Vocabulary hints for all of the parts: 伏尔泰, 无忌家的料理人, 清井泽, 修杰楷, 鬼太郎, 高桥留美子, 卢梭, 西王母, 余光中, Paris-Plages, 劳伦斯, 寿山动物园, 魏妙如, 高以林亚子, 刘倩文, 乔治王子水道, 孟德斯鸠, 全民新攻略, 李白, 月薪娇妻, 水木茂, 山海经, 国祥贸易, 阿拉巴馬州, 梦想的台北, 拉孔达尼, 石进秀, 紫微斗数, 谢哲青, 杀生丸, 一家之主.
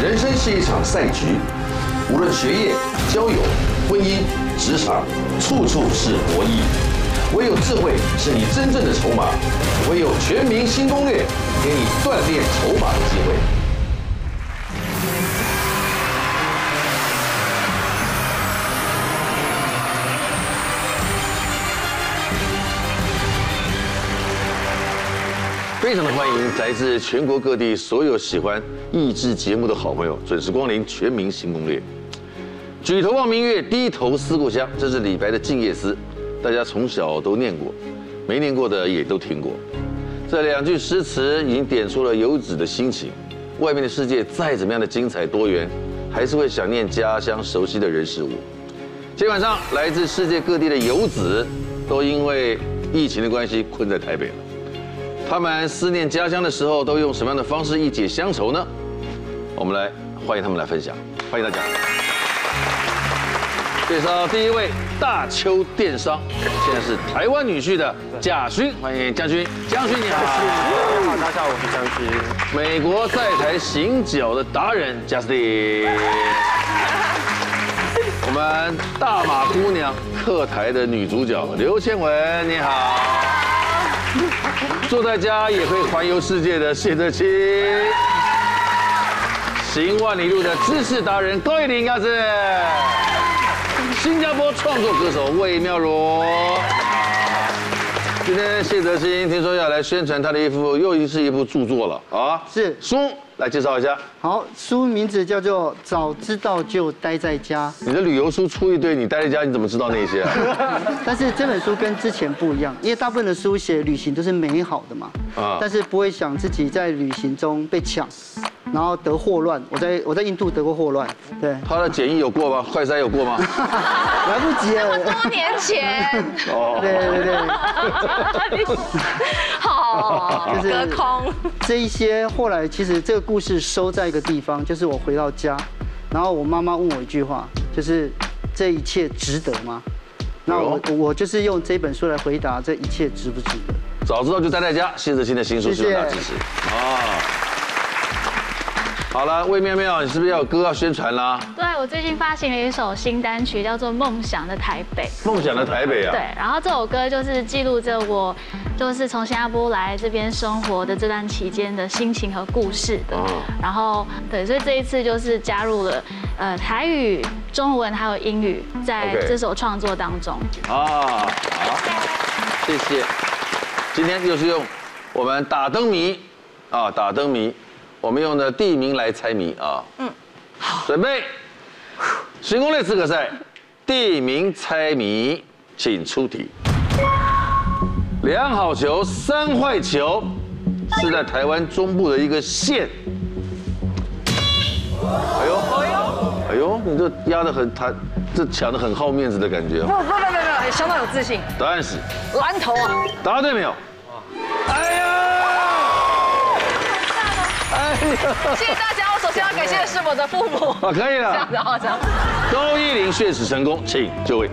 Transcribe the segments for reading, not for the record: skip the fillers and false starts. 人生是一场赛局，无论学业、交友、婚姻、职场，处处是博弈。唯有智慧是你真正的筹码，唯有全民新攻略给你锻炼筹码的机会。 非常的欢迎来自全国各地所有喜欢益智节目的好朋友准时光临《全民新攻略》。举头望明月，低头思故乡，这是李白的《静夜思》，大家从小都念过，没念过的也都听过。这两句诗词已经点出了游子的心情。外面的世界再怎么样的精彩多元，还是会想念家乡熟悉的人事物。今天晚上，来自世界各地的游子都因为疫情的关系困在台北了。 他们思念家乡的时候，都用什么样的方式一解乡愁呢？我们来欢迎他们来分享，欢迎大家。介绍第一位大邱电商，现在是台湾女婿的賈勋，欢迎賈勋。賈勋你好，大家好，我是賈勋。美国在台行脚的达人贾斯汀，我们大马姑娘客台的女主角刘倩文，你好。 坐在家也可以环游世界的谢哲青，行万里路的知识达人高以林亚子，新加坡创作歌手魏妙如。今天谢哲青听说要来宣传他的又是一部著作了啊，是书，来介绍一下。好，书名字叫做《早知道就待在家》。你的旅游书出一堆，你待在家你怎么知道那些啊？但是这本书跟之前不一样，因为大部分的书写旅行都是美好的嘛，啊，但是不会想自己在旅行中被抢，然后得霍乱。我在印度得过霍乱，对。他的检疫有过吗？快筛有过吗？来不及了，多年前。哦，对对对。好，隔空。这一些后来其实这个故事收在一个地方，就是我回到家，然后我妈妈问我一句话，就是这一切值得吗？那我就是用这本书来回答这一切值不值得。早知道就待在家，谢哲青的新书希望大家支持。哦，好了，魏妙妙，你是不是要有歌要宣传啦？对，我最近发行了一首新单曲，叫做《梦想的台北》。梦想的台北啊。对，然后这首歌就是记录着我。 就是从新加坡来这边生活的这段期间的心情和故事的，然后对，所以这一次就是加入了台语、中文还有英语在这首创作当中。啊，好，谢谢。今天就是用我们打灯谜啊，打灯谜，我们用的地名来猜谜啊。嗯，好，准备，新攻略资格赛，地名猜谜，请出题。 两好球，三坏球，是在台湾中部的一个县。哎呦，哎呦，你这压得很，他这抢得很好面子的感觉。不，相当有自信。答案是蓝头啊。答对没有？哎呀！哎呀！谢谢大家，我首先要感谢的是我的父母。啊，可以了。这样子，好，这样。高以林血耻成功，请就位。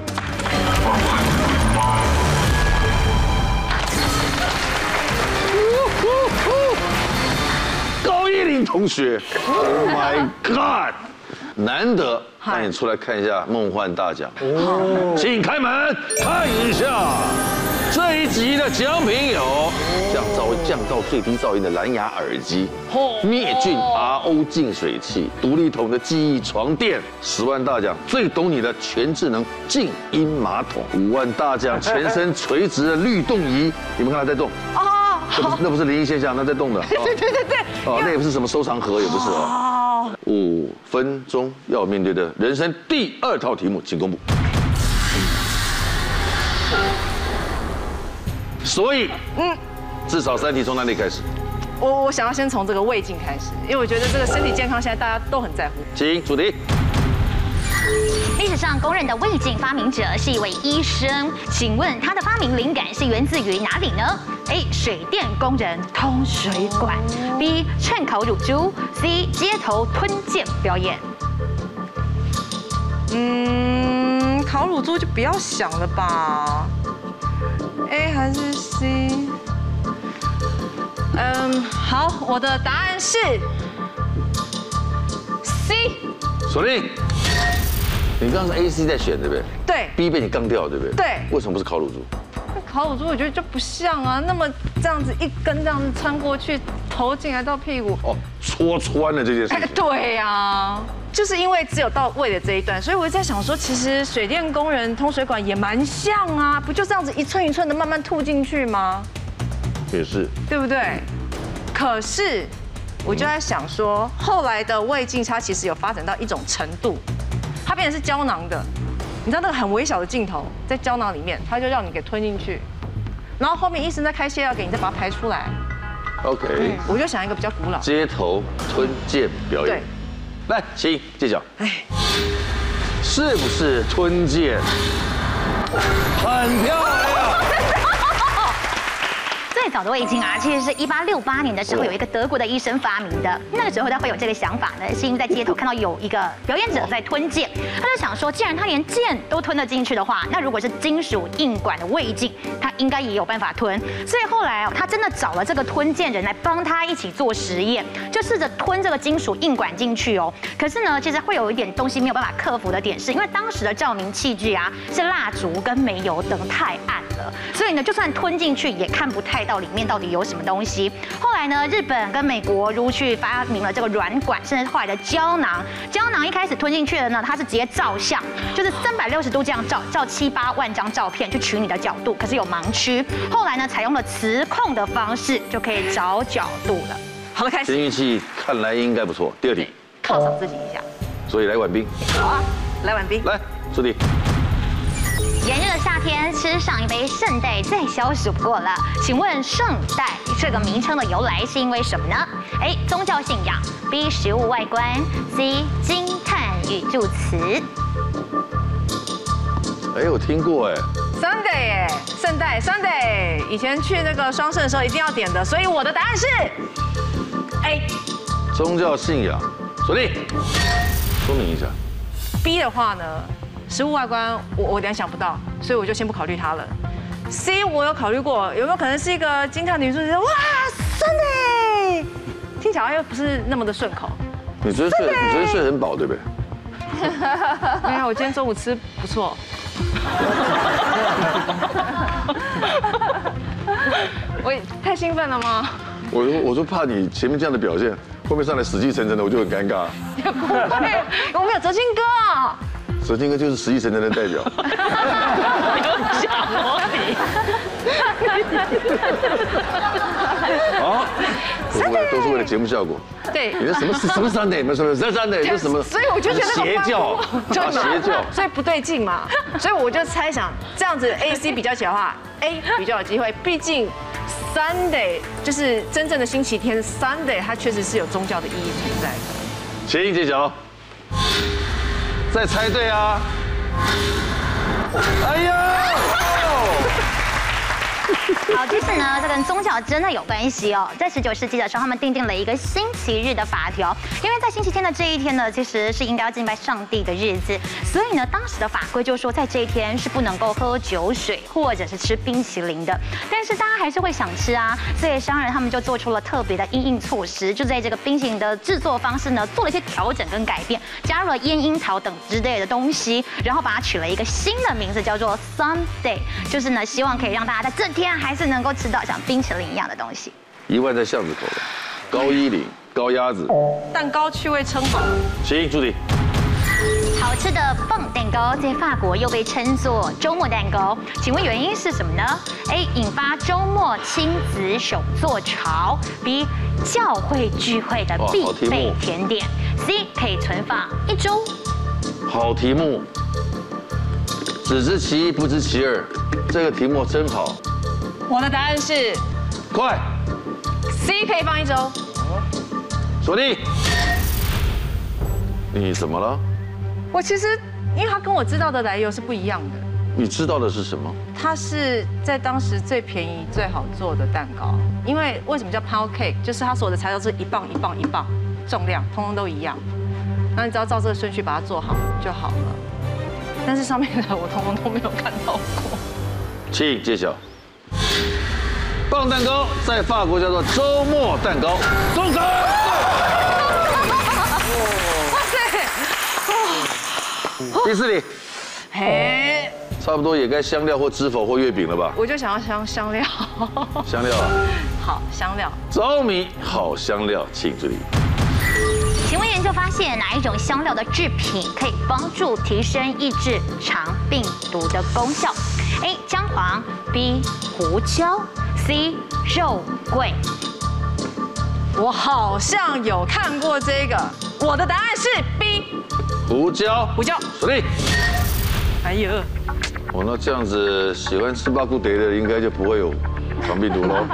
同学 ，Oh my God！ 难得让你出来看一下梦幻大奖，请开门看一下。这一集的奖品有降噪最低噪音的蓝牙耳机、灭菌 RO 净水器、独立筒的记忆床垫、10万大奖最懂你的全智能静音马桶、5万大奖全身垂直的律动仪，你们看它在动。 那不是灵异现象，那在动的。对。哦，那也不是什么收藏盒，也不是哦。5分钟要面对的人生第2套题目，请公布。所以，至少3题从哪里开始？我想要先从这个胃镜开始，因为我觉得这个身体健康现在大家都很在乎。请主题。 历史上公认的胃镜发明者是一位医生，请问他的发明灵感是源自于哪里呢 ？A. 水电工人通水管 ；B. 趁口乳猪 ；C. 街头吞剑表演。嗯，烤乳猪就不要想了吧。A 还是 C？ 嗯，好，我的答案是锁定。你刚刚是 A、C 在选对不对？对。B 被你杠掉对不对？对。为什么不是烤乳猪？烤乳猪我觉得就不像啊，那么这样子一根这样子穿过去，头进来到屁股。哦，戳穿了这件事情。对呀。 就是因为只有到位的这一段，所以我在想说，其实水电工人通水管也蛮像啊，不就这样子一寸一寸的慢慢吐进去吗？也是，对不对？可是我就在想说，后来的胃镜它其实有发展到一种程度，它变成是胶囊的，你知道那个很微小的镜头在胶囊里面，它就让你给吞进去，然后后面医生在开泻药给你，再把它排出来。OK，我就想一个比较古老，街头吞剑表演。 来，请揭晓。哎，是不是吞剑？很漂亮。最早的胃镜啊，其实是1868年的时候有一个德国的医生发明的。那个时候他会有这个想法呢，是因为在街头看到有一个表演者在吞剑，他就想说，既然他连剑都吞得进去的话，那如果是金属硬管的胃镜，他应该也有办法吞。所以后来他真的找了这个吞剑人来帮他一起做实验，就试着吞这个金属硬管进去哦。可是呢，其实会有一点东西没有办法克服的点，是因为当时的照明器具啊，是蜡烛跟煤油灯太暗了，所以呢，就算吞进去也看不太到。 里面到底有什么东西？后来呢，日本跟美国陆续发明了这个软管，甚至后来的胶囊。胶囊一开始吞进去的呢，它是直接照相，就是360度这样照，照7、8万张照片去取你的角度，可是有盲区。后来呢，采用了磁控的方式，就可以找角度了。好了，开始。运气看来应该不错。第二题，犒赏自己一下。所以来碗冰。好啊，来碗冰。来，出题。 炎热的夏天，吃上一杯圣代再消暑不过了。请问圣代这个名称的由来是因为什么呢？A. 宗教信仰 ；B. 食物外观 ；C. 惊叹语助词。哎，我听过哎 ，Sunday 圣代 Sunday， 以前去那个双圣的时候一定要点的，所以我的答案是 A。宗教信仰，锁定。说明一下。B 的话呢？ 食物外观，我等下想不到，所以我就先不考虑它了。C 我有考虑过，有没有可能是一个惊叹女主角？哇，真的！听起来又不是那么的顺口。你昨天睡很饱，对不对？没有，我今天中午吃不错。我太兴奋了吗？我说怕你前面这样的表现，后面上来死气沉沉的，我就很尴尬。不会，我们有哲青哥啊。 哲青哥就是死气沉沉的代表。好，都是为了节目效果。对，你的什么三代，什么三代，这什么？所以我就觉得邪教，邪教，所以不对劲嘛。所以我就猜想，这样子 A、C 比较起来的话 ，A 比较有机会，毕竟 Sunday 就是真正的星期天 ，Sunday 它确实是有宗教的意义存在的。请揭晓。 再猜对啊！哎呀！ 好，其实呢，这跟宗教真的有关系哦。在19世纪的时候，他们订定了一个星期日的法条，因为在星期天的这一天呢，其实是应该要敬拜上帝的日子，所以呢，当时的法规就说，在这一天是不能够喝酒水或者是吃冰淇淋的。但是大家还是会想吃啊，所以商人他们就做出了特别的因应措施，就在这个冰淇淋的制作方式呢，做了一些调整跟改变，加入了烟樱桃等之类的东西，然后把它取了一个新的名字，叫做 Sunday， 就是呢，希望可以让大家在正 天还是能够吃到像冰淇淋一样的东西。1万在巷子口，高衣领、高鸭子，蛋糕趣味称好。请助理。好吃的棒蛋糕在法国又被称作周末蛋糕，请问原因是什么呢 ？A. 引发周末亲子手作潮 ；B. 教会聚会的必备甜点 ；C. 可以存放1周。好题目，只知其一不知其二，这个题目真好。 我的答案是，快 ，C 可以放1周。锁定。你怎么了？我其实，因为他跟我知道的来由是不一样的。你知道的是什么？它是在当时最便宜、最好做的蛋糕。因为为什么叫 pound cake？ 就是它所有的材料是1磅1磅1磅，重量通通都一样。那你只要照这个顺序把它做好就好了。但是上面的我通通都没有看到过。请揭晓。 棒蛋糕在法国叫做周末蛋糕，中奖！哇塞，迪士尼，嘿，差不多也该香料或芝否或月饼了吧？我就想要香料。香料，好香料。着迷好香料，请注意。请问研究发现哪一种香料的制品可以帮助提升抑制肠病毒的功效 ？A. 姜黄 ，B. 胡椒 ，C. 肉桂。 我好像有看过这个，我的答案是 B， 胡椒，锁定。哎呦，我那这样子喜欢吃巴古德的，应该就不会有肠病毒喽，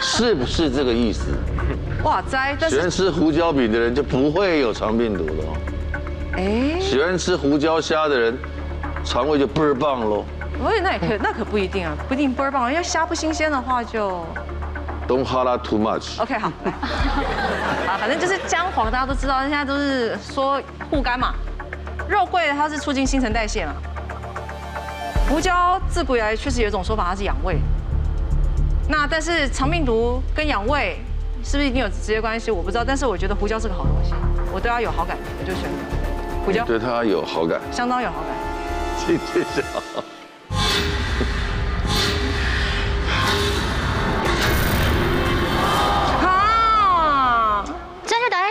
是不是这个意思？哇塞！喜欢吃胡椒饼的人就不会有肠病毒了。哎，喜欢吃胡椒虾的人，肠胃就倍儿棒喽。不是，那也可以，那可不一定啊，不一定倍儿棒，因为虾不新鲜的话就。 Don't holla too much. OK， 好，来，啊，反正就是姜黄，大家都知道，现在都是说护肝嘛。肉桂它是促进新陈代谢嘛。胡椒自古以来确实有一种说法，它是养胃。那但是肠病毒跟养胃是不是一定有直接关系？我不知道，但是我觉得胡椒是个好东西，我对它有好感，我就选胡椒。对它有好感，相当有好感。谢谢。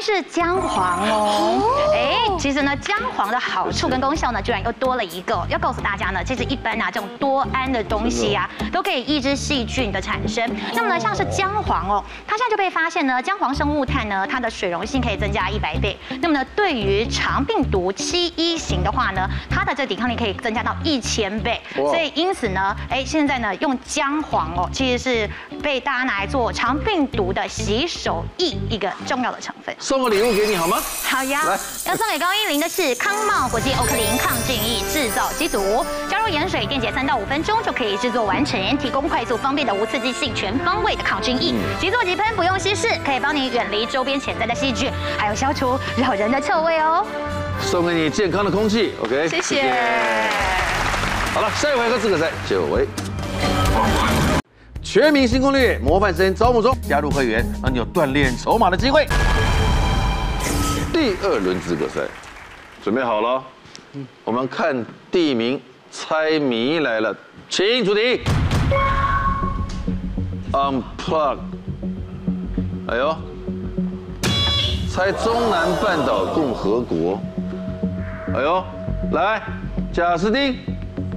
是姜黄哦，哎，其实呢，姜黄的好处跟功效呢，居然又多了一个。要告诉大家呢，其实一般啊，这种多胺的东西啊，都可以抑制细菌的产生。那么呢，像是姜黄哦，它现在就被发现呢，姜黄生物炭呢，它的水溶性可以增加100倍。那么呢，对于肠病毒7I型的话呢，它的这抵抗力可以增加到1000倍。所以因此呢，哎，现在呢，用姜黄哦，其实是被大家拿来做肠病毒的洗手液一个重要的成分。 送个礼物给你好吗？好呀，要送给高110的是康茂国际欧克林抗菌液制造机组，加入盐水电解3到5分钟就可以制作完成，提供快速方便的无刺激性全方位的抗菌液，即做即喷，不用稀释，可以帮你远离周边潜在的细菌，还有消除扰人的臭味哦。送给你健康的空气 ，OK？ 谢谢。好了，下一回合资格赛就为。 全明星攻略模范生招募中，加入会员让你有锻炼筹码的机会。第2轮资格赛，准备好了？我们看地名猜谜来了，请出题。Unplug， 哎呦，猜中南半岛共和国。哎呦，来，贾斯汀，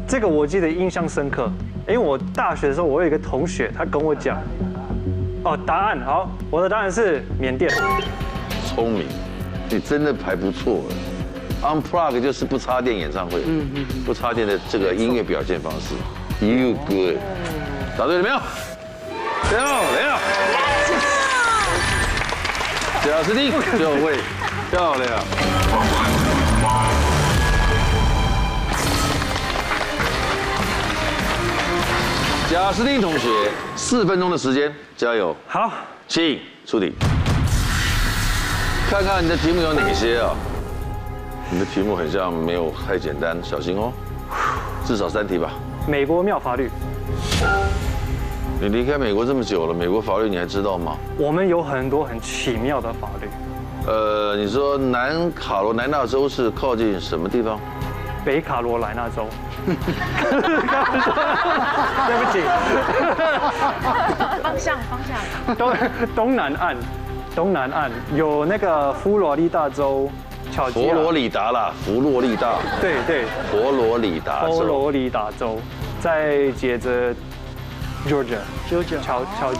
这个我记得印象深刻。 因为我大学的时候，我有一个同学，他跟我讲，哦，答案好，我的答案是缅甸。聪明，你真的还不错。Unplug 就是不插电演唱会，不插电的这个音乐表现方式。You good， 答对了没有？漂亮。贾斯汀就位，漂亮。 贾斯汀同学，4分钟的时间，加油！好，请出题。看看你的题目有哪些啊？你的题目很像没有太简单，小心哦。至少3题吧。美国妙法律。你离开美国这么久了，美国法律你还知道吗？我们有很多很奇妙的法律。你说南卡罗来纳州是靠近什么地方？ 北卡罗来纳州，对不起，方向，东南岸，有那个佛罗里达州，佛罗里达州，再接着 Georgia， 乔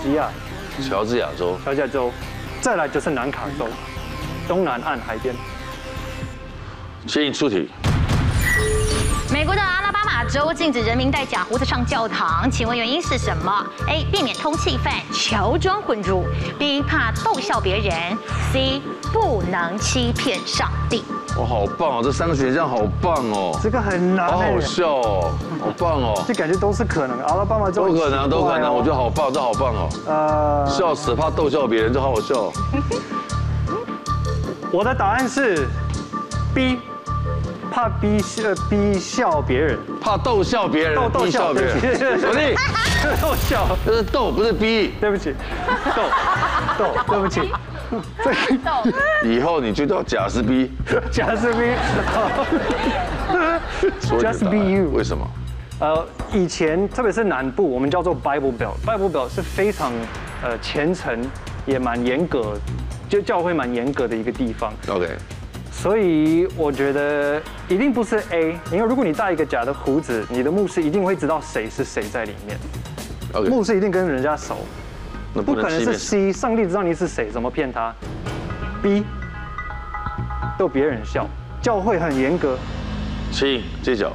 治亚州，再来就是南卡州，东南岸海边，请出题。 美国的阿拉巴马州禁止人民带假胡子上教堂，请问原因是什么 ？A. 避免通缉犯乔装混入 ；B. 怕逗笑别人 ；C. 不能欺骗上帝。哇，好棒哦！这3个选项好棒哦！这个很难，好好笑哦，好棒哦！这感觉都是可能，阿拉巴马州都可能，我觉得好棒，这好棒哦！笑死，怕逗笑别人，这好好笑。我的答案是 B。 怕逼笑别人，怕逗笑别人，逼笑别人，小弟，逗笑，这是逗，不是逼，对不起，逗，对不起，以后你就叫贾斯比，贾斯比 ，Just be you。为什么？以前特别是南部，我们叫做 Bible Belt，Bible Belt 是非常虔诚，也蛮严格，就教会蛮严格的一个地方。OK。 所以我觉得一定不是 A， 因为如果你戴一个假的胡子，你的牧师一定会知道谁是谁在里面。Okay. 牧师一定跟人家熟，那 不可能是 C， 上帝知道你是谁，怎么骗他 ？B， 逗别人笑，教会很严格。请揭晓。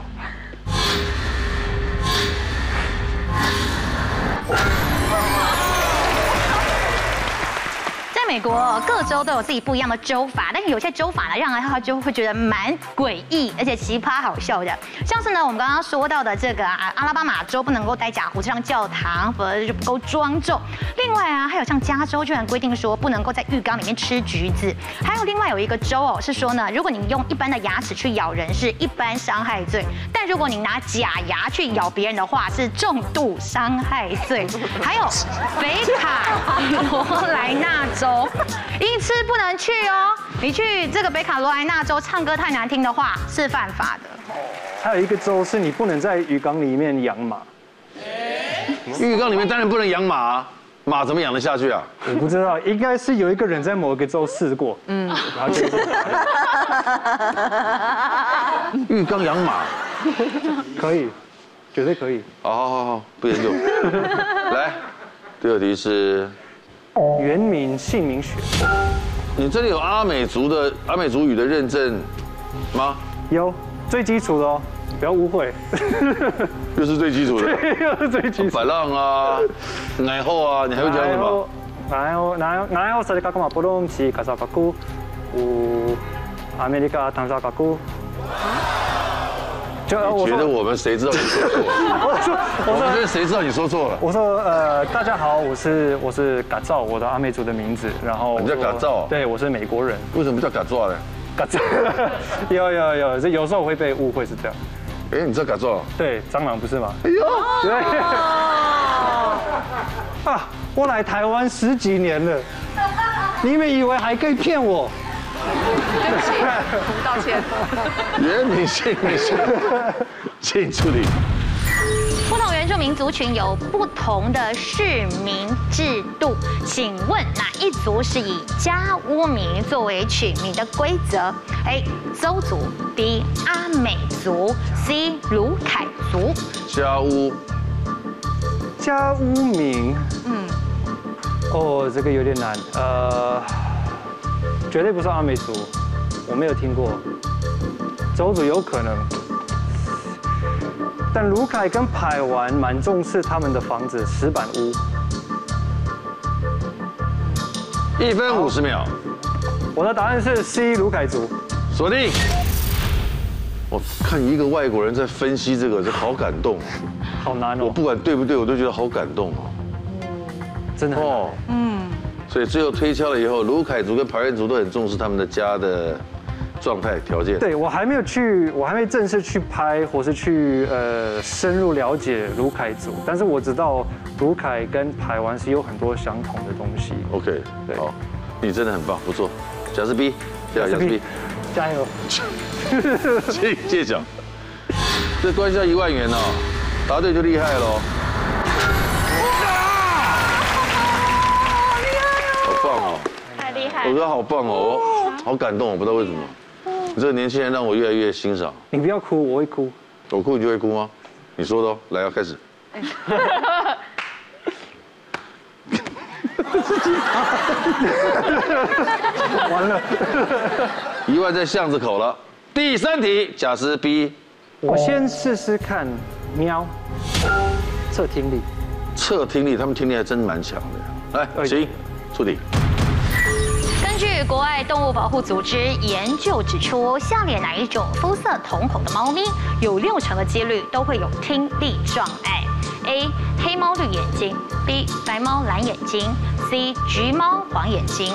美国各州都有自己不一样的州法，但是有些州法呢，让人他就会觉得蛮诡异，而且奇葩好笑的。像是呢，我们刚刚说到的这个阿拉巴马州不能够戴假胡子上教堂，否则就不够庄重。另外啊，还有像加州居然规定说不能够在浴缸里面吃橘子。还有另外有一个州哦，是说呢，如果你用一般的牙齿去咬人是一般伤害罪，但如果你拿假牙去咬别人的话是重度伤害罪。还有北卡罗来纳州。 因此不能去哦，你去这个北卡罗来纳州唱歌太难听的话是犯法的。还有一个州是你不能在鱼缸里面养马。鱼缸里面当然不能养马啊，马怎么养得下去啊？我不知道，应该是有一个人在某一个州试过，嗯，然后就浴缸养马可以，绝对可以。好好好好，不研究。来，第二题是。 原名姓名学，你这里有阿美族语的认证吗？有，最基础的哦，不要误会。又是最基础的，又是最基础。白浪啊，然后啊，你还会讲什么？然后萨利卡库马布隆奇卡萨卡库，阿美利卡坦萨卡库。 你觉得我们谁知道你说错了？我觉得谁知道你说错了？我说大家好，我是嘎造，我的阿美族的名字。然后你叫嘎造？对，我是美国人。为什么叫嘎造呢？嘎造，有，有时候会被误会是这样。哎，你知道嘎造？对，蟑螂不是吗？哎呦，对。啊，我来台湾10几年了，你们以为还可以骗我？ 对不起，我们道歉。原名姓名学，请处理。不同原住民族群有不同的市民制度，请问哪一族是以家屋名作为取名的规则 ？A. 邹族 ，B. 阿美族 ，C. 卢凯族。家屋名，嗯，哦，这个有点难，绝对不是阿美族，我没有听过。邹族有可能，但卢凯跟排湾蛮重视他们的房子石板屋。1分50秒。我的答案是 C 卢凯族。锁定。我看一个外国人在分析这个，这好感动，好难哦。我不管对不对，我都觉得好感动哦。真的哦，嗯。 所以最后推敲了以后，卢凯族跟排湾族都很重视他们的家的状态条件。对，我还没有去，我还没正式去拍或是去深入了解卢凯族，但是我知道卢凯跟排湾是有很多相同的东西。OK， 对，好，你真的很棒，不错，贾斯比，贾斯比，加油！请揭晓，这关系到1万元哦，答对就厉害喽。 我觉得好棒哦，我好感动，我不知道为什么，你这个年轻人让我越来越欣赏。你不要哭，我会哭。我哭你就会哭吗？你说的哦，来要开始。完了，1万在巷子口了。第3题，贾斯比。我先试试看，喵。测听力。测听力，他们听力还真蛮强的。来，请出题。 据国外动物保护组织研究指出，下列哪一种肤色瞳孔的猫咪有6成的几率都会有听力障碍 ？A. 黑猫绿眼睛 ，B. 白猫蓝眼睛 ，C. 橘猫黄眼睛。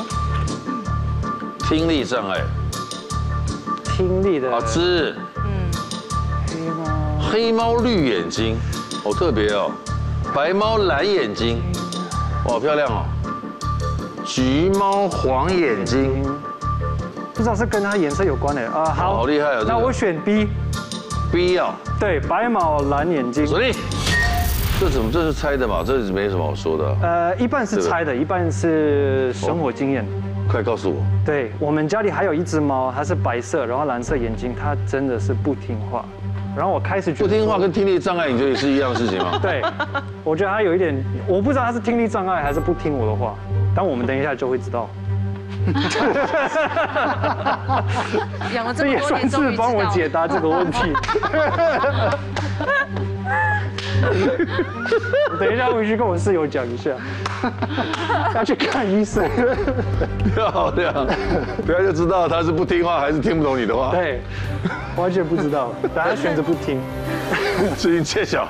听力障碍，听力的好吃。嗯，黑猫绿眼睛，好特别哦。白猫蓝眼睛，哇，好漂亮哦。橘猫黄眼睛，不知道是跟它颜色有关的啊。好，好厉害哦！那我选 B，B 哦，对，白毛蓝眼睛。锁定。这怎么？这是猜的嘛？这没什么好说的。一半是猜的，一半是生活经验。快告诉我。对我们家里还有一只猫，它是白色，然后蓝色眼睛，它真的是不听话。 然后我开始觉得不听话跟听力障碍，你觉得是一样的事情吗？对，我觉得他有一点，我不知道他是听力障碍还是不听我的话，但我们等一下就会知道。养了这么多年，终于知道。帮我解答这个问题。等一下回去跟我室友讲一下，要去看医生。漂亮，等下就知道他是不听话还是听不懂你的话。对，完全不知道，大家选择不听。最近揭晓。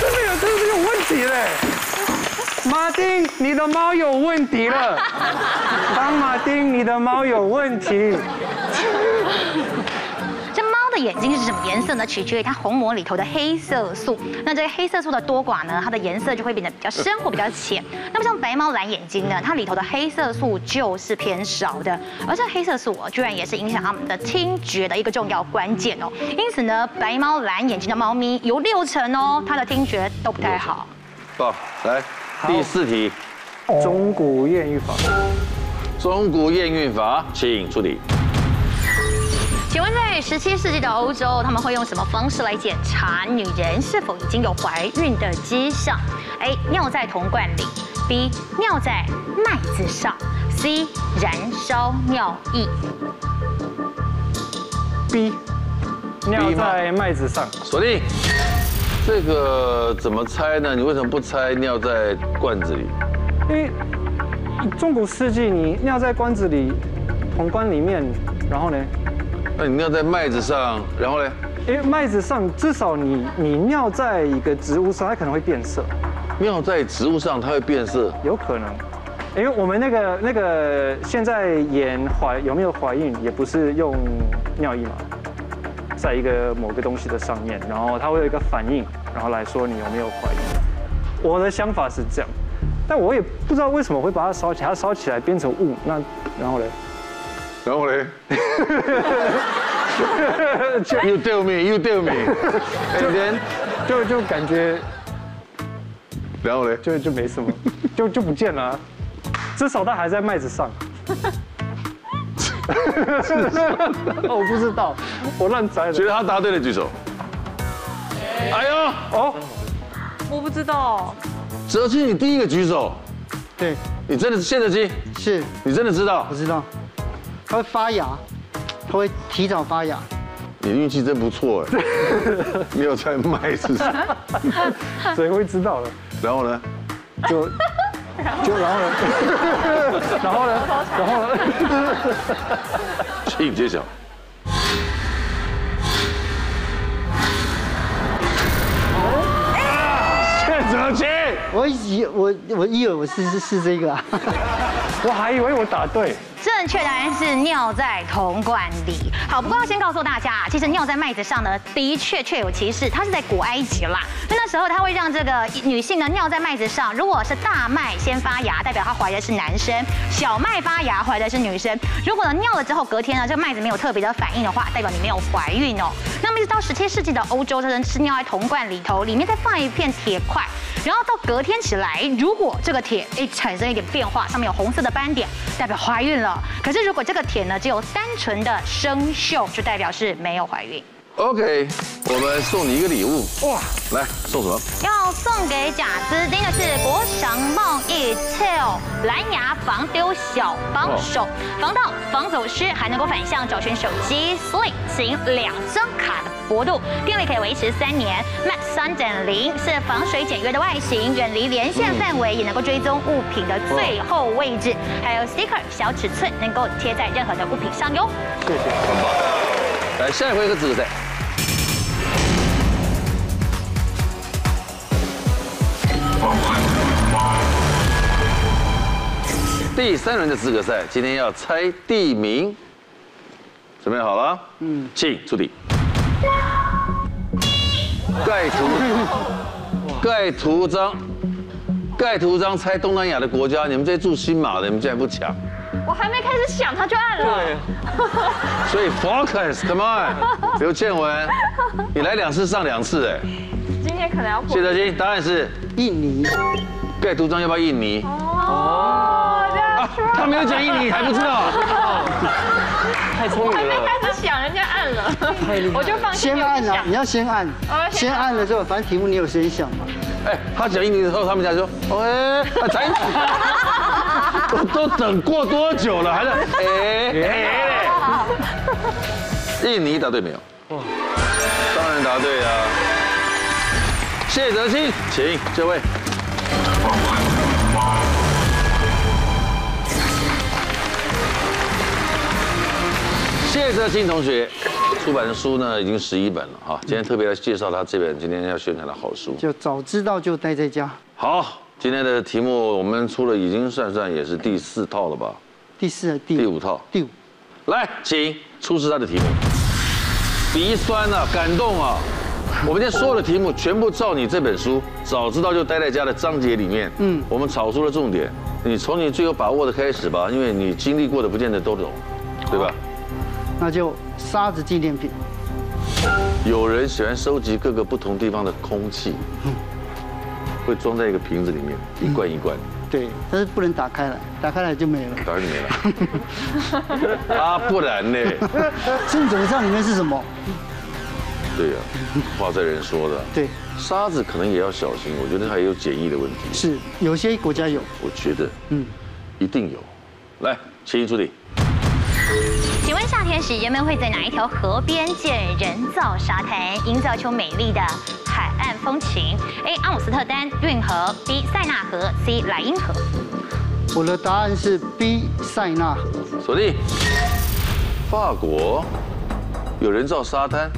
真的是有问题嘞。 马丁，你的猫有问题了。当马丁，你的猫有问题。这猫的眼睛是什么颜色呢？取决于它虹膜里头的黑色素。那这个黑色素的多寡呢，它的颜色就会变得比较深或比较浅。那么像白猫蓝眼睛呢，它里头的黑色素就是偏少的。而这黑色素哦，居然也是影响它们的听觉的一个重要关键哦。因此呢，白猫蓝眼睛的猫咪有60%哦，它的听觉都不太好。好，来。 第四题，中古验孕法。中古验孕法，请出题。请问在17世纪的欧洲，他们会用什么方式来检查女人是否已经有怀孕的迹象 ？A. 尿在铜罐里 ；B. 尿在麦子上 ；C. 燃烧尿液。B. 尿在麦子上。锁定。 这个怎么猜呢？你为什么不猜尿在罐子里？因为中古世纪你尿在罐子里、铜罐里面，然后呢？那你尿在麦子上，然后呢？因为麦子上至少你尿在一个植物上，它可能会变色。尿在植物上，它会变色？有可能。因为我们那个现在验有没有怀孕，也不是用尿液嘛。 在一个某个东西的上面，然后它会有一个反应，然后来说你有没有怀孕。我的想法是这样，但我也不知道为什么会把它烧起来，它烧起来变成雾，那然后嘞，You tell me, you tell me。就感觉，然后嘞，就没什么，就不见了、啊，至少它还在麦子上。我不知道，我乱猜的。觉得他答对了举手。哎呦，哦，我不知道。哲青，你第一个举手。对。你真的是现在鸡？是。你真的知道？我知道。它会发芽，它会提早发芽。你运气真不错哎，没有在麦子上，谁会知道了？然后呢？然后呢？请揭晓。谢哲青，我以为我是这个啊，我还以为我答对。 正确答案是尿在铜罐里。好，不过要先告诉大家啊，其实尿在麦子上呢，的确确有其事。它是在古埃及啦，那时候它会让这个女性呢尿在麦子上。如果是大麦先发芽，代表她怀的是男生；小麦发芽，怀的是女生。如果呢尿了之后隔天呢，这个麦子没有特别的反应的话，代表你没有怀孕哦。那么一直到17世纪的欧洲，人是尿在铜罐里头，里面再放一片铁块，然后到隔天起来，如果这个铁产生一点变化，上面有红色的斑点，代表怀孕了。 可是，如果这个铁呢只有单纯的生锈，就代表是没有怀孕。OK， 我们送你一个礼物哇！来送什么？要送给贾斯汀的是国祥贸易 Tail 蓝牙防丢小帮手，防盗、防走失，还能够反向找寻手机 Slim 型2张卡的薄度，电力可以维持3年。Max 3.0是防水简约的外形，远离连线范围，也能够追踪物品的最后位置。还有 sticker 小尺寸，能够贴在任何的物品上哟。谢谢，很棒。来，下一回合资格赛。 第3轮的资格赛，今天要猜地名，准备好了？嗯，请出题。盖图章拆东南亚的国家，你们这些住新马的，你们竟然不抢？我还没开始想，他就按了。对。所以 focus，come on， 刘倩文，你来2次上2次哎。今天可能要破。谢德金，答案是印尼。盖图章要不要印尼？哦。啊，他没有讲印尼，还不知道。太聪明了。我还没开始想，人家按了。太厉害。我就放心。先按啊，你要先按。先按了之后，反正题目你有先想嘛。 哎，他讲印尼的时候，他们家说，哎，才，我都等过多久了，还是哎，印尼答对没有？哇，当然答对啊！谢哲青，请这位。谢哲青同学。 出版的书呢，已经11本了哈。今天特别来介绍他这本今天要宣传的好书，就早知道就待在家。好，今天的题目我们出了，已经算也是第4套了吧？第5套。来，请出示他的题目。鼻酸啊，感动啊！我们今天所有的题目全部照你这本书《早知道就待在家》的章节里面，我们草出了重点。你从你最有把握的开始吧，因为你经历过的不见得都懂，对吧？ 那就沙子纪念品。有人喜欢收集各个不同地方的空气，会装在一个瓶子里面，一罐一罐。对，但是不能打开来，打开来就没了。打开就没了。啊，不然呢？真正上里面是什么？对呀，话在人说的。对，沙子可能也要小心，我觉得还有检疫的问题。是，有些国家有。我觉得，一定有。来，请出题。 请问夏天时，人们会在哪一条河边建人造沙滩，营造出美丽的海岸风情 ？A. 阿姆斯特丹运河 ，B. 塞纳河 ，C. 莱茵河。我的答案是 B. 塞纳河。锁定。法国有人造沙滩。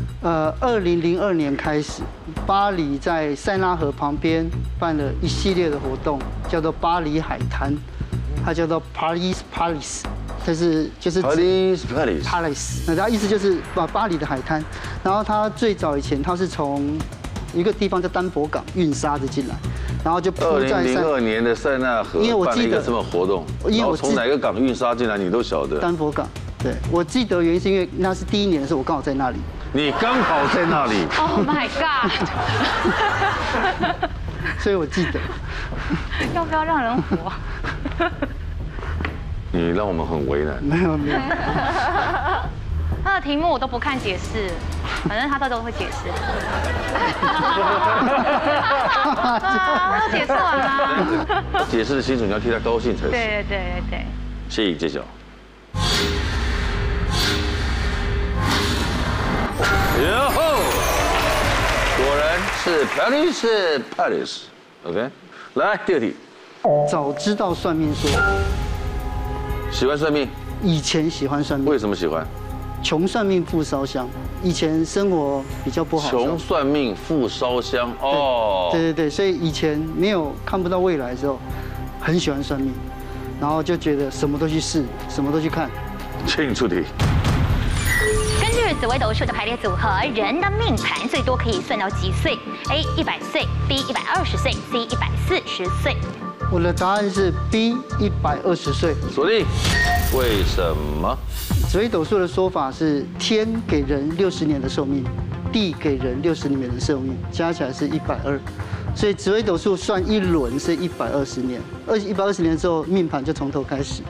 2002年开始，巴黎在塞纳河旁边办了一系列的活动，叫做巴黎海滩，它叫做 Paris。 就是 Paris， 那它意思就是把巴黎的海滩，然后它最早以前它是从一个地方叫丹佛港运沙子进来，然后就铺在2002年的塞纳河办了一个什么活动，因为我从哪个港运沙进来你都晓得。丹佛港，对，我记得原因是因为那是第1年的时候我刚好在那里。你刚好在那里 ？Oh my god！ 所以我记得。要不要让人活？ 你让我们很为难。没有。他的题目我都不看解释，反正他到时候会解释。他都解释完了。解释的清楚，你要替他高兴才是。对。谢颖揭晓。然后，果然是 Paris。OK， 来第2题。早知道算命说。 喜欢算命，以前喜欢算命。为什么喜欢？穷算命，富烧香。以前生活比较不好。穷算命，富烧香。哦，对，所以以前没有看不到未来的时候，很喜欢算命，然后就觉得什么都去试，什么都去看。请出题。根据紫微斗数的排列组合，人的命盘最多可以算到几岁 ？A. 100岁 ，B. 120岁 ，C. 140岁。 我的答案是 B， 120岁。锁定。为什么？紫微斗数的说法是天给人60年的寿命，地给人60年的寿命，加起来是120。所以紫微斗数算一轮是120年，120年之后命盘就从头开始。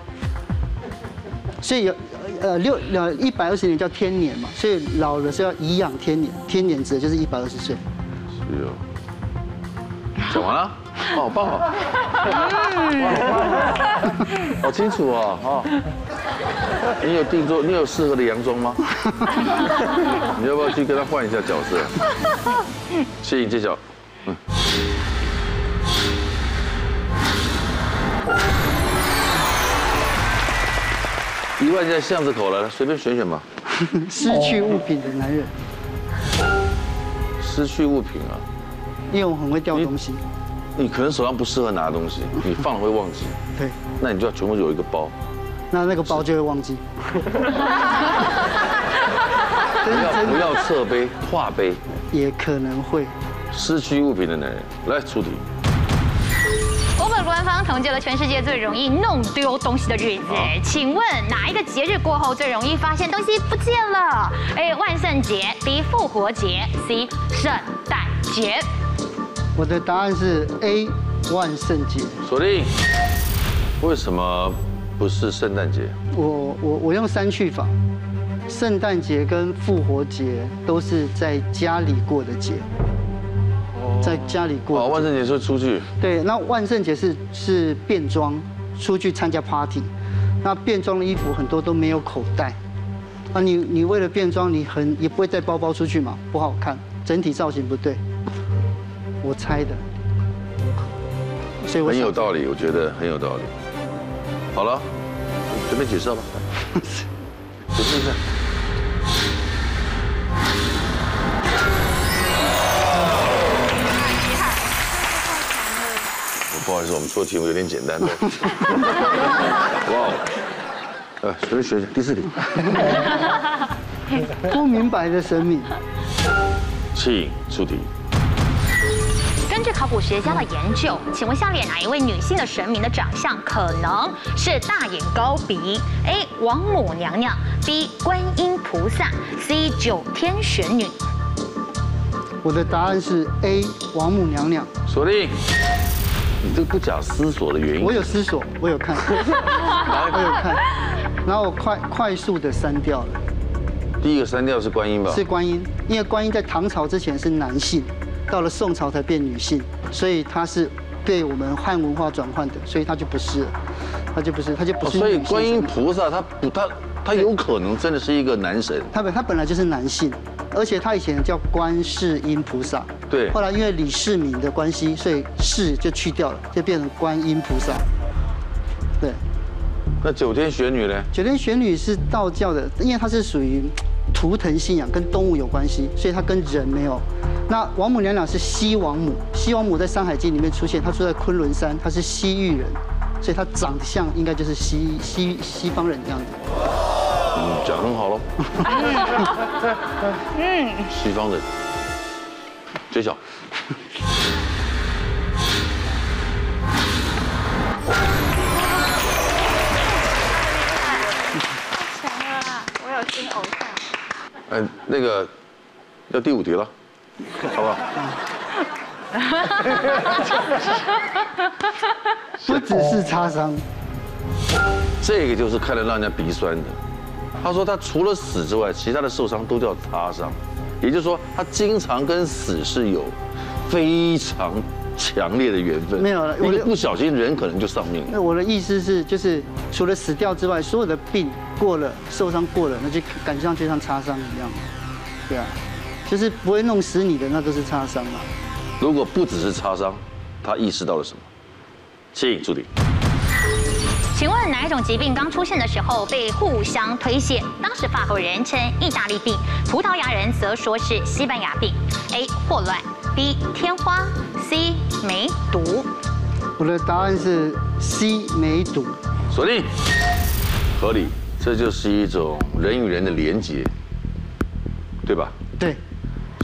所以有120年叫天年嘛，所以老了是要颐养天年，天年指的就是120岁。是哦。讲完了。 好棒哦！好清楚哦！你有定做，你有适合的洋装吗？你要不要去跟他换一下角色？谢颖揭晓。1万在巷子口了，随便选选吧。失去物品的男人。失去物品啊？因为我很会掉东西。 你可能手上不适合拿东西，你放了会忘记。对，那你就要全部有一个包，那个包就会忘记。不要侧背，跨背，也可能会失去物品的男人。来，出题。我本官方统计了全世界最容易弄丢东西的日子，请问哪一个节日过后最容易发现东西不见了 ？A. 万圣节 ，B. 复活节 ，C. 圣诞节。我的答案是 A. 万圣节。锁定。为什么不是圣诞节？我用三去法。 圣诞节跟复活节都是在家里过的节，在家里过。哦，万圣节是出去。对，那万圣节是变装，出去参加 party。那变装的衣服很多都没有口袋，啊，你为了变装，也不会带包包出去嘛，不好看，整体造型不对。我猜的，所以我很有道理，我觉得很有道理。好了，随便解释吧。解释一下。 不好意思，我们出的题目有点简单的。哇，随便学一下。第四题，不明白的神明，请出题。根据考古学家的研究，请问下列哪一位女性的神明的长相可能是大眼高鼻 ？A. 王母娘娘 ，B. 观音菩萨 ，C. 九天玄女。我的答案是 A. 王母娘娘。锁定。 你这不假思索的原因？我有思索，我有看，我有看，然后我快速的删掉了。第一个删掉是观音吧？是观音，因为观音在唐朝之前是男性，到了宋朝才变女性，所以她是被我们汉文化转换的，所以她就不是了，她就不是。所以观音菩萨他有可能真的是一个男神。他本来就是男性，而且他以前叫观世音菩萨。 对，后来因为李世民的关系，所以世就去掉了，就变成观音菩萨。对，那九天玄女呢？九天玄女是道教的，因为它是属于图腾信仰，跟动物有关系，所以它跟人没有。那王母娘娘是西王母，西王母在《山海经》里面出现，她住在昆仑山，她是西域人，所以她长相应该就是西方人这样子。嗯，讲很好喽。嗯，西方人。 揭晓。太强了啦！我有新偶像。嗯，那个要第五题了，好不好？不只是擦伤，这个就是看得让人家鼻酸的。他说他除了死之外，其他的受伤都叫擦伤。 也就是说，他经常跟死是有非常强烈的缘分。没有了，一个不小心人可能就丧命了。那我的意思是，就是除了死掉之外，所有的病过了、受伤过了，那就感觉上就像擦伤一样。对啊，就是不会弄死你的，那都是擦伤嘛。如果不只是擦伤，他意识到了什么？请助理。 请问哪一种疾病刚出现的时候被互相推卸？当时法国人称意大利病，葡萄牙人则说是西班牙病。A. 霍乱 ，B. 天花 ，C. 梅毒。我的答案是 C. 梅毒。锁定，合理，这就是一种人与人的连结，对吧？对。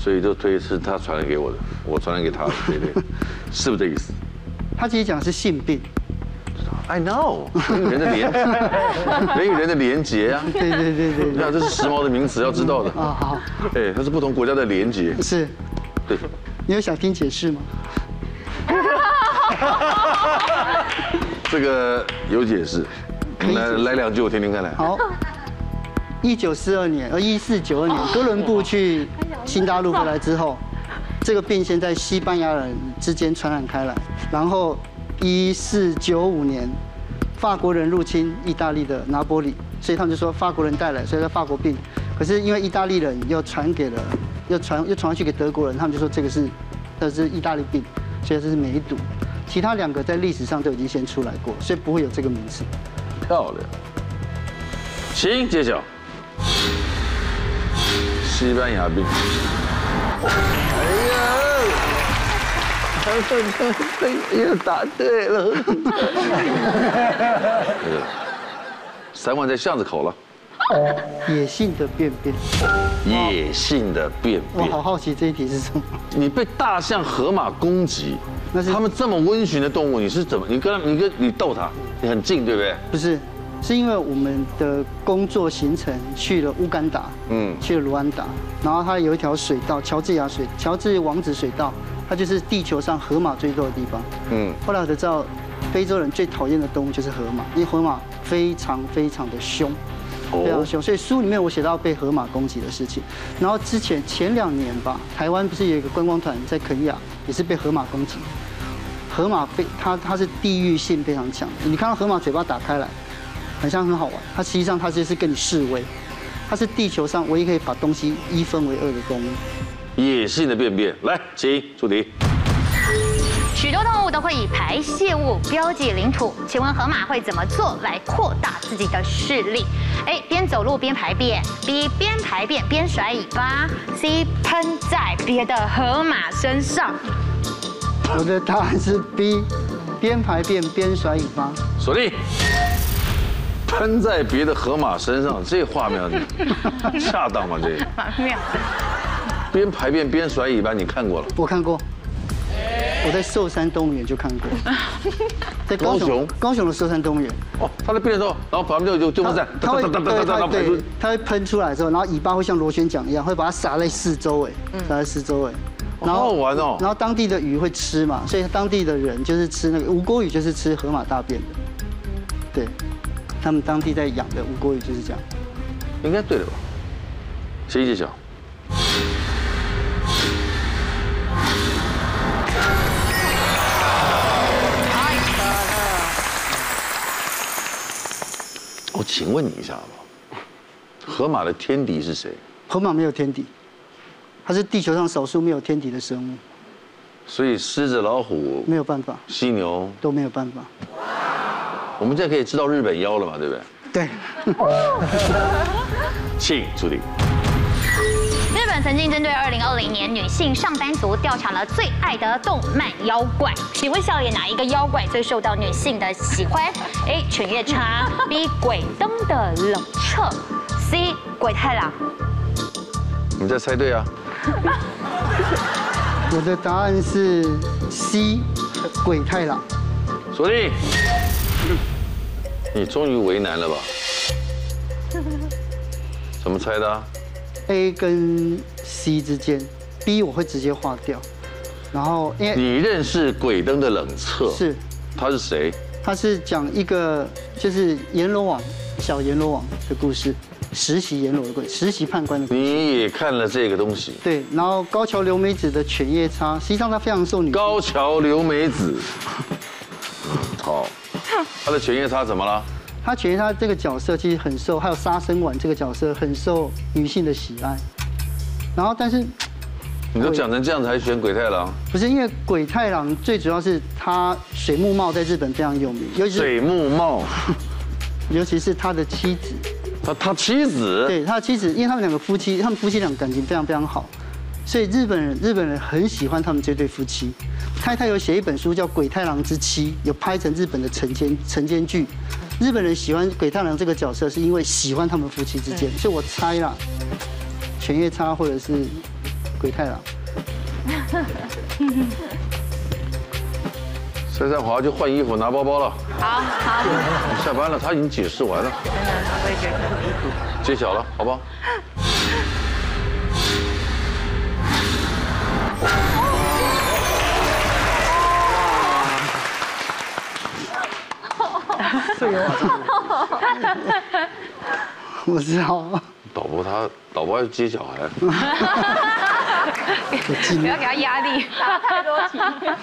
所以就推是他传染给我的，我传染给他的，对不对？是不是这意思？他其实讲的是性病。 I know， 人与人的连结啊，对，那这是时髦的名词，要知道的啊。好，哎，它是不同国家的连结，是，对。你有想听解释吗？这个有解释，来两句我听听看来。好，1942年，1492年，哥伦布去新大陆回来之后，这个病先在西班牙人之间传染开来，然后。 1495年，法国人入侵意大利的拿波里，所以他们就说法国人带来，所以叫法国病。可是因为意大利人又传上去给德国人，他们就说这是意大利病，所以这是梅毒。其他两个在历史上都已经先出来过，所以不会有这个名字。漂亮，请揭晓。西班牙病。哎呀！ 又答对了，3万在巷子口了。野性的便便。野性的便便。我好好奇这一题是什么？你被大象、河马攻击，那是他们这么温驯的动物，你是怎么？你逗它，你很近，对不对？不是，是因为我们的工作行程去了乌干达，去了卢安达，然后它有一条水道，乔治王子水道，它就是地球上河马最多的地方。后来我才知道。 非洲人最讨厌的动物就是河马，因为河马非常非常的凶，非常凶。所以书里面我写到被河马攻击的事情。然后前2年吧，台湾不是有一个观光团在肯亚，也是被河马攻击。河马它是地域性非常强，你看到河马嘴巴打开来，很像很好玩，它实际上它就是跟你示威，它是地球上唯一可以把东西1分为2的动物。野性的便便，来，请出题。 许多动物都会以排泄物标记领土，请问河马会怎么做来扩大自己的势力 ？A. 边走路边排便 ；B. 边排便边甩尾巴 ；C. 喷在别的河马身上。我的答案是 B， 边排便边甩尾巴。锁定。喷在别的河马身上，这画面恰当吗？这蛮妙。边排便边甩尾巴，你看过了？我看过。 我在寿山动物园就看过，在高雄的寿山动物园。哦，它在变的时候，然后旁边就不在，它会喷出来之后，然后尾巴会像螺旋桨一样，会把它撒在四周，然后好玩哦。然后当地的鱼会吃嘛，所以当地的人就是吃那个无钩鱼，就是吃河马大便的。对，他们当地在养的无钩鱼就是这样。应该对了吧？谁揭晓？ 我请问你一下吧，河马的天敌是谁？河马没有天敌，它是地球上少数没有天敌的生物。所以狮子、老虎没有办法，犀牛都没有办法。我们现在可以知道日本妖了嘛？对不对？对。请出题。日本曾经针对2020年女性上班族调查了最爱的动漫妖怪，请问笑脸哪一个妖怪最受到女性的喜欢？ A 犬夜叉 ，B 鬼灯的冷彻 ，C 鬼太郎。你在猜对啊！我的答案是 C 鬼太郎。锁定。你终于为难了吧？怎么猜的啊 ？A 跟 C 之间 ，B 我会直接划掉。然后因为你认识鬼灯的冷彻是？他是谁？ 他是讲一个就是阎罗王，小阎罗王的故事，实习阎罗的故事，实习判官的故事。你也看了这个东西？对，然后高桥留美子的犬夜叉，实际上他非常受女。高桥留美子，好，他的犬夜叉怎么了？他犬夜叉这个角色其实很受，还有杀生丸这个角色很受女性的喜爱，然后但是。 你都讲成这样子，还选鬼太郎？不是，因为鬼太郎最主要是他水木茂在日本非常有名，尤其水木茂，尤其是他的妻子。他妻子？对，他的妻子，因为他们两个夫妻，他们夫妻俩感情非常非常好，所以日本人很喜欢他们这对夫妻。他有写一本书叫《鬼太郎之妻》，有拍成日本的晨间剧。日本人喜欢鬼太郎这个角色，是因为喜欢他们夫妻之间，所以我猜啦，犬夜叉或者是。 鬼太郎，珊珊华就换衣服拿包包了。好，好，下班了，他已经解释完了。真的，我也觉得很离谱。揭晓了，好不好？我知道。导播要揭晓还。 不要给他压力，打太多题。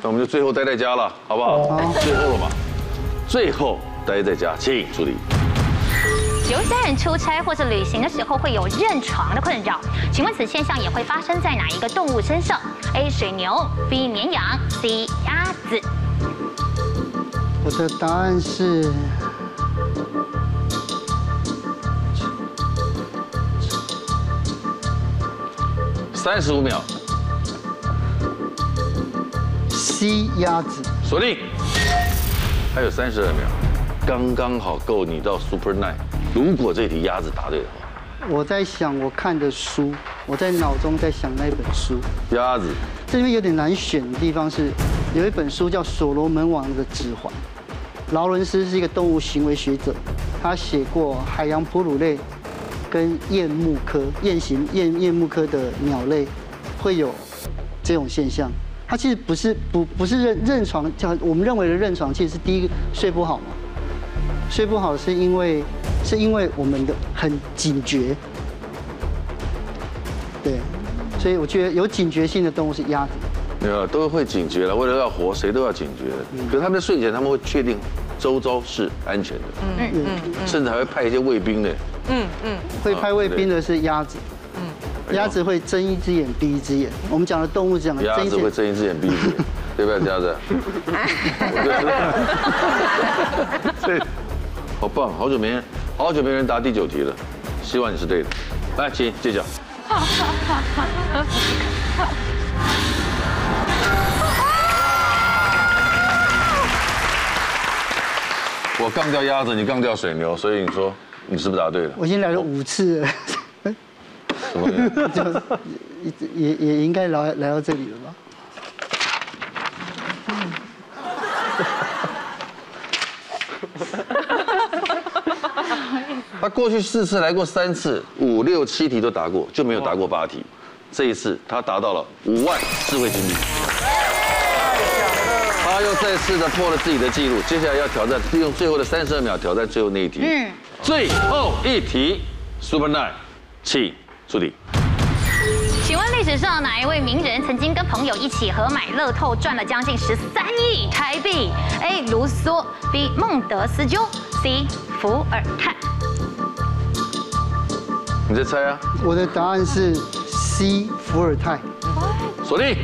那我们就最后待在家了，好不好？好，最后了嘛，最后待在家，请助理。有些人出差或者旅行的时候会有认床的困扰，请问此现象也会发生在哪一个动物身上 ？A. 水牛 ，B. 绵羊 ，C. 鸭子。我的答案是。 35秒。C 鸭子。锁定。还有32秒。刚刚好够你到 Super 9。如果这题鸭子答对的话，我在想我看的书，我在脑中在想那本书。鸭子，这里面有点难选的地方是，有一本书叫《所罗门王的指环》，劳伦斯是一个动物行为学者，他写过海洋哺乳类跟燕目科、燕目科的鸟类会有这种现象。 它其实不是认床，叫我们认为的认床，其实是第一个睡不好嘛。睡不好是因为我们的很警觉，对，所以我觉得有警觉性的动物是鸭子。对啊，都会警觉了，为了要活，谁都要警觉的。可是他们在睡前，他们会确定周遭是安全的，甚至还会派一些卫兵的。会派卫兵的是鸭子。 鸭子会睁一只眼闭一只眼，我们讲的动物讲的。鸭子会睁一只眼闭一只眼，对不对，鸭子？对，好棒，好久没人答第9题了，希望你是对的。来，请揭晓。我杠掉鸭子，你杠掉水牛，所以你说你是不是答对了？我已经来了5次了。 也应该来到这里了吧？他过去4次来过3次，5、6、7题都答过，就没有答过8题。这一次他达到了5万智慧金币，他又再次的破了自己的记录。接下来要挑战，利用最后的32秒挑战最后那一题。最后一题 ，Super 9， 请。 助理，请问历史上哪一位名人曾经跟朋友一起合买乐透赚了将近13亿台币 ？A. 卢梭 ，B. 孟德斯鸠 ，C. 伏尔泰。你在猜啊？我的答案是 C. 伏尔泰。锁定。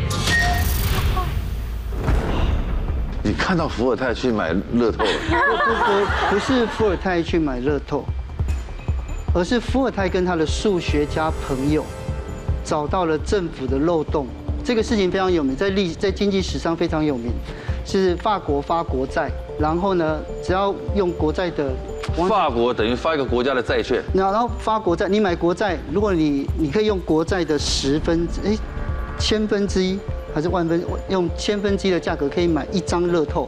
你看到伏尔泰去买乐透了？不是伏尔泰去买乐透。 而是伏尔泰跟他的数学家朋友找到了政府的漏洞，这个事情非常有名，在经济史上非常有名，是法国发国债，然后呢，只要用国债的，法国等于发一个国家的债券，然后发国债，你买国债，如果你可以用国债的1000分之一还是1/1000，用1/1000的价格可以买1张乐透。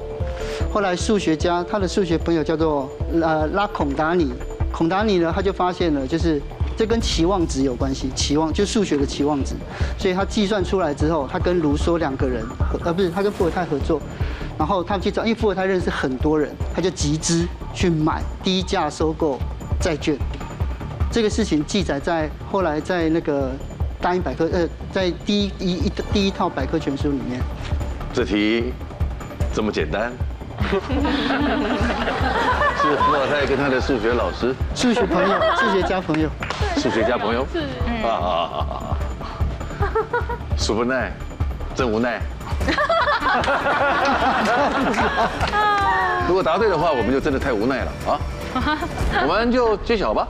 后来数学家他的数学朋友叫做拉孔达尼。 孔达尼呢，他就发现了，就是这跟期望值有关系，期望就数学的期望值，所以他计算出来之后，他跟卢梭2个人，他跟伏尔泰合作，然后他们去找，因为伏尔泰认识很多人，他就集资去买低价收购债券，这个事情记载在后来在那个大英百科，在第一套百科全书里面。这题这么简单。 是伏尔泰跟他的数学老师、数学朋友、数学家朋友啊！数不耐，真无奈。如果答对的话，我们就真的太无奈了啊！我们就揭晓吧。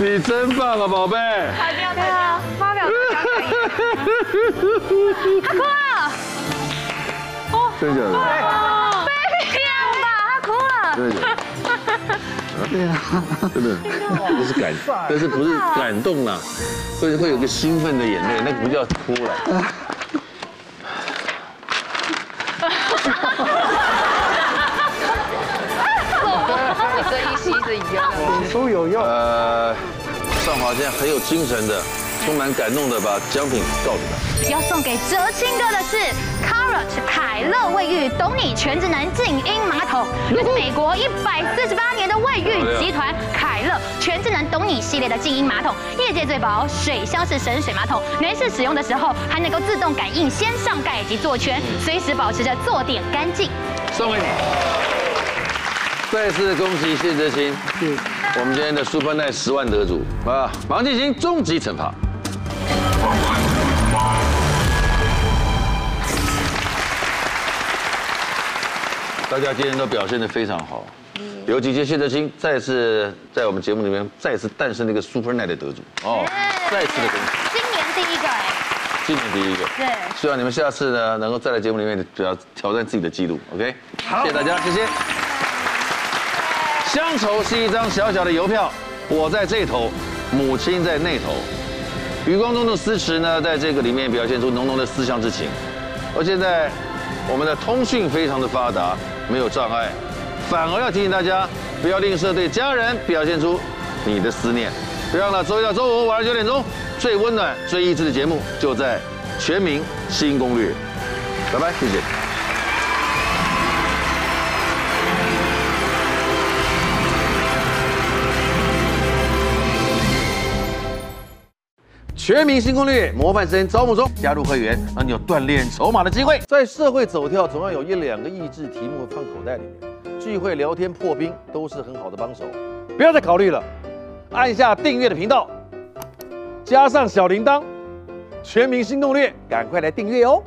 你真棒啊，宝贝！太棒了，发表他哭了，哦，真的假的？不要吧，他哭了。真的假的？对啊，真的，但是不是感动啦，会有个兴奋的眼泪，那不叫哭了。书有用。尚华今天很有精神的，充满感动的把奖品告诉他。要送给哲青哥的是 Carrot 凯乐卫浴，懂你全智能静音马桶。这是美国148年的卫浴集团凯乐全智能懂你系列的静音马桶，业界最薄，水箱式省水马桶，男士使用的时候还能够自动感应先上盖以及坐圈，随时保持着坐垫干净。送给你。 再次恭喜谢哲青，我们今天的 Super 910万得主啊！马上进行终极惩罚。大家今天都表现得非常好，尤其是谢德清再次在我们节目里面再次诞生了一个 Super 9 的得主哦，再次的恭喜，今年第一个哎，今年第一个，对，希望你们下次呢能够再来节目里面挑战自己的记录 ，OK？ 好，谢谢大家，谢谢。乡愁是一张小小的邮票，我在这头，母亲在那头。余光中的诗词呢，在这个里面表现出浓浓的思乡之情，而现在。 我们的通讯非常的发达，没有障碍，反而要提醒大家不要吝啬对家人表现出你的思念。别忘了周一到周五晚上9点钟，最温暖、最益智的节目就在《全民新攻略》。拜拜，谢谢。全民新攻略模范生招募中，加入会员让你有锻炼筹码的机会。在社会走跳，总要有1-2个益智题目放口袋里面，聚会聊天破冰都是很好的帮手。不要再考虑了，按下订阅的频道，加上小铃铛，全民新攻略，赶快来订阅哦。